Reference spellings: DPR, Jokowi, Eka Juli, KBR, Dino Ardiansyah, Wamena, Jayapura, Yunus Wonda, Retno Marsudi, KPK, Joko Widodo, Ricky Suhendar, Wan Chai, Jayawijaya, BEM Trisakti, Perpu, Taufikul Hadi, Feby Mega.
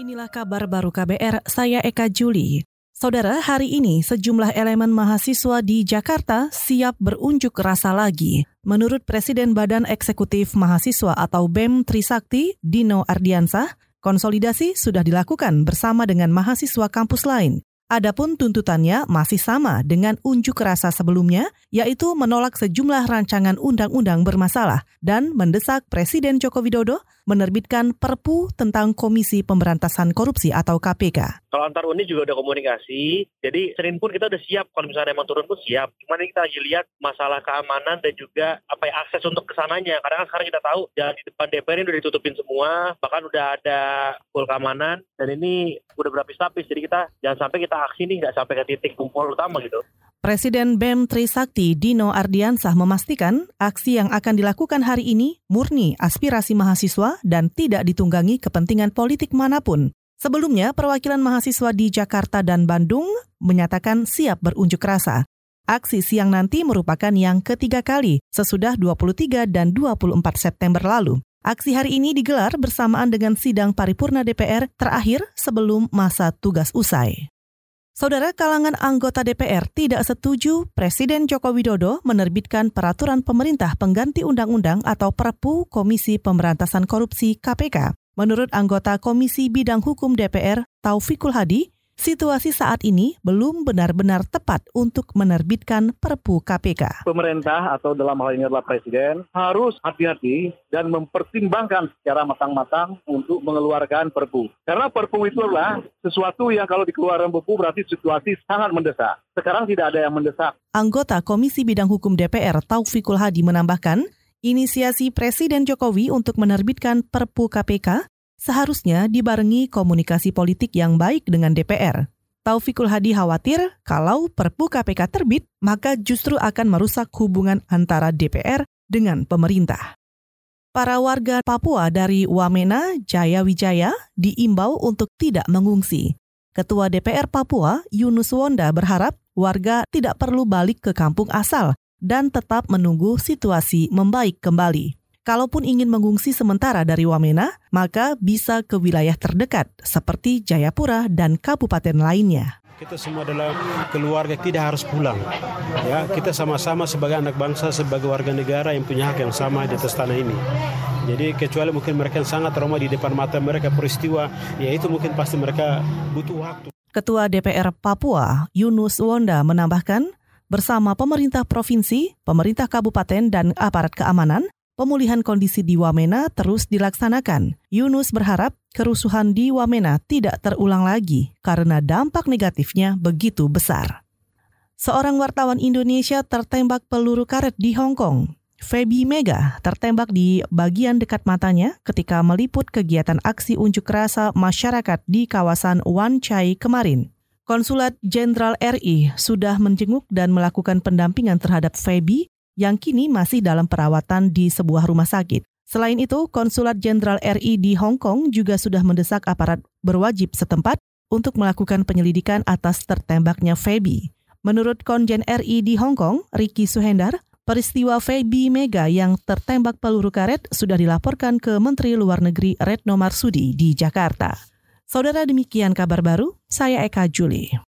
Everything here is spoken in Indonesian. Inilah kabar baru KBR, saya Eka Juli. Saudara, hari ini sejumlah elemen mahasiswa di Jakarta siap berunjuk rasa lagi. Menurut Presiden Badan Eksekutif Mahasiswa atau BEM Trisakti, Dino Ardiansyah, konsolidasi sudah dilakukan bersama dengan mahasiswa kampus lain. Adapun tuntutannya masih sama dengan unjuk rasa sebelumnya, yaitu menolak sejumlah rancangan undang-undang bermasalah dan mendesak Presiden Joko Widodo menerbitkan Perpu tentang Komisi Pemberantasan Korupsi atau KPK. Kalau antar Uni juga udah komunikasi, jadi Senin pun kita udah siap, kalau misalnya emang turun pun siap. Cuman ini kita lagi lihat masalah keamanan dan juga akses untuk kesananya. Karena sekarang kita tahu jalan di depan DPR ini udah ditutupin semua, bahkan udah ada full keamanan, dan ini udah berlapis-lapis. Jadi kita jangan sampai kita aksi nih, nggak sampai ke titik kumpul utama gitu. Presiden BEM Trisakti Dino Ardiansyah memastikan aksi yang akan dilakukan hari ini murni aspirasi mahasiswa dan tidak ditunggangi kepentingan politik manapun. Sebelumnya, perwakilan mahasiswa di Jakarta dan Bandung menyatakan siap berunjuk rasa. Aksi siang nanti merupakan yang ketiga kali sesudah 23 dan 24 September lalu. Aksi hari ini digelar bersamaan dengan sidang paripurna DPR terakhir sebelum masa tugas usai. Saudara, kalangan anggota DPR tidak setuju Presiden Joko Widodo menerbitkan peraturan pemerintah pengganti undang-undang atau Perpu Komisi Pemberantasan Korupsi KPK. Menurut anggota Komisi Bidang Hukum DPR, Taufikul Hadi, situasi saat ini belum benar-benar tepat untuk menerbitkan Perpu KPK. Pemerintah atau dalam hal ini adalah Presiden harus hati-hati dan mempertimbangkan secara matang-matang untuk mengeluarkan Perpu. Karena Perpu itu adalah sesuatu yang kalau dikeluarkan Perpu berarti situasi sangat mendesak. Sekarang tidak ada yang mendesak. Anggota Komisi Bidang Hukum DPR Taufikul Hadi menambahkan, inisiasi Presiden Jokowi untuk menerbitkan Perpu KPK seharusnya dibarengi komunikasi politik yang baik dengan DPR. Taufikul Hadi khawatir kalau Perpu KPK terbit, maka justru akan merusak hubungan antara DPR dengan pemerintah. Para warga Papua dari Wamena, Jayawijaya diimbau untuk tidak mengungsi. Ketua DPR Papua, Yunus Wonda, berharap warga tidak perlu balik ke kampung asal dan tetap menunggu situasi membaik kembali. Kalaupun ingin mengungsi sementara dari Wamena, maka bisa ke wilayah terdekat seperti Jayapura dan kabupaten lainnya. Kita semua adalah keluarga, tidak harus pulang. Ya, kita sama-sama sebagai anak bangsa, sebagai warga negara yang punya hak yang sama di atas tanah ini. Jadi kecuali mungkin mereka sangat trauma di depan mata mereka peristiwa, ya itu mungkin pasti mereka butuh waktu. Ketua DPR Papua, Yunus Wonda, menambahkan, bersama pemerintah provinsi, pemerintah kabupaten, dan aparat keamanan, pemulihan kondisi di Wamena terus dilaksanakan. Yunus berharap kerusuhan di Wamena tidak terulang lagi karena dampak negatifnya begitu besar. Seorang wartawan Indonesia tertembak peluru karet di Hong Kong. Feby Mega tertembak di bagian dekat matanya ketika meliput kegiatan aksi unjuk rasa masyarakat di kawasan Wan Chai kemarin. Konsulat Jenderal RI sudah menjenguk dan melakukan pendampingan terhadap Feby yang kini masih dalam perawatan di sebuah rumah sakit. Selain itu, Konsulat Jenderal RI di Hong Kong juga sudah mendesak aparat berwajib setempat untuk melakukan penyelidikan atas tertembaknya Feby. Menurut Konjen RI di Hong Kong, Ricky Suhendar, peristiwa Feby Mega yang tertembak peluru karet sudah dilaporkan ke Menteri Luar Negeri Retno Marsudi di Jakarta. Saudara, demikian kabar baru, saya Eka Juli.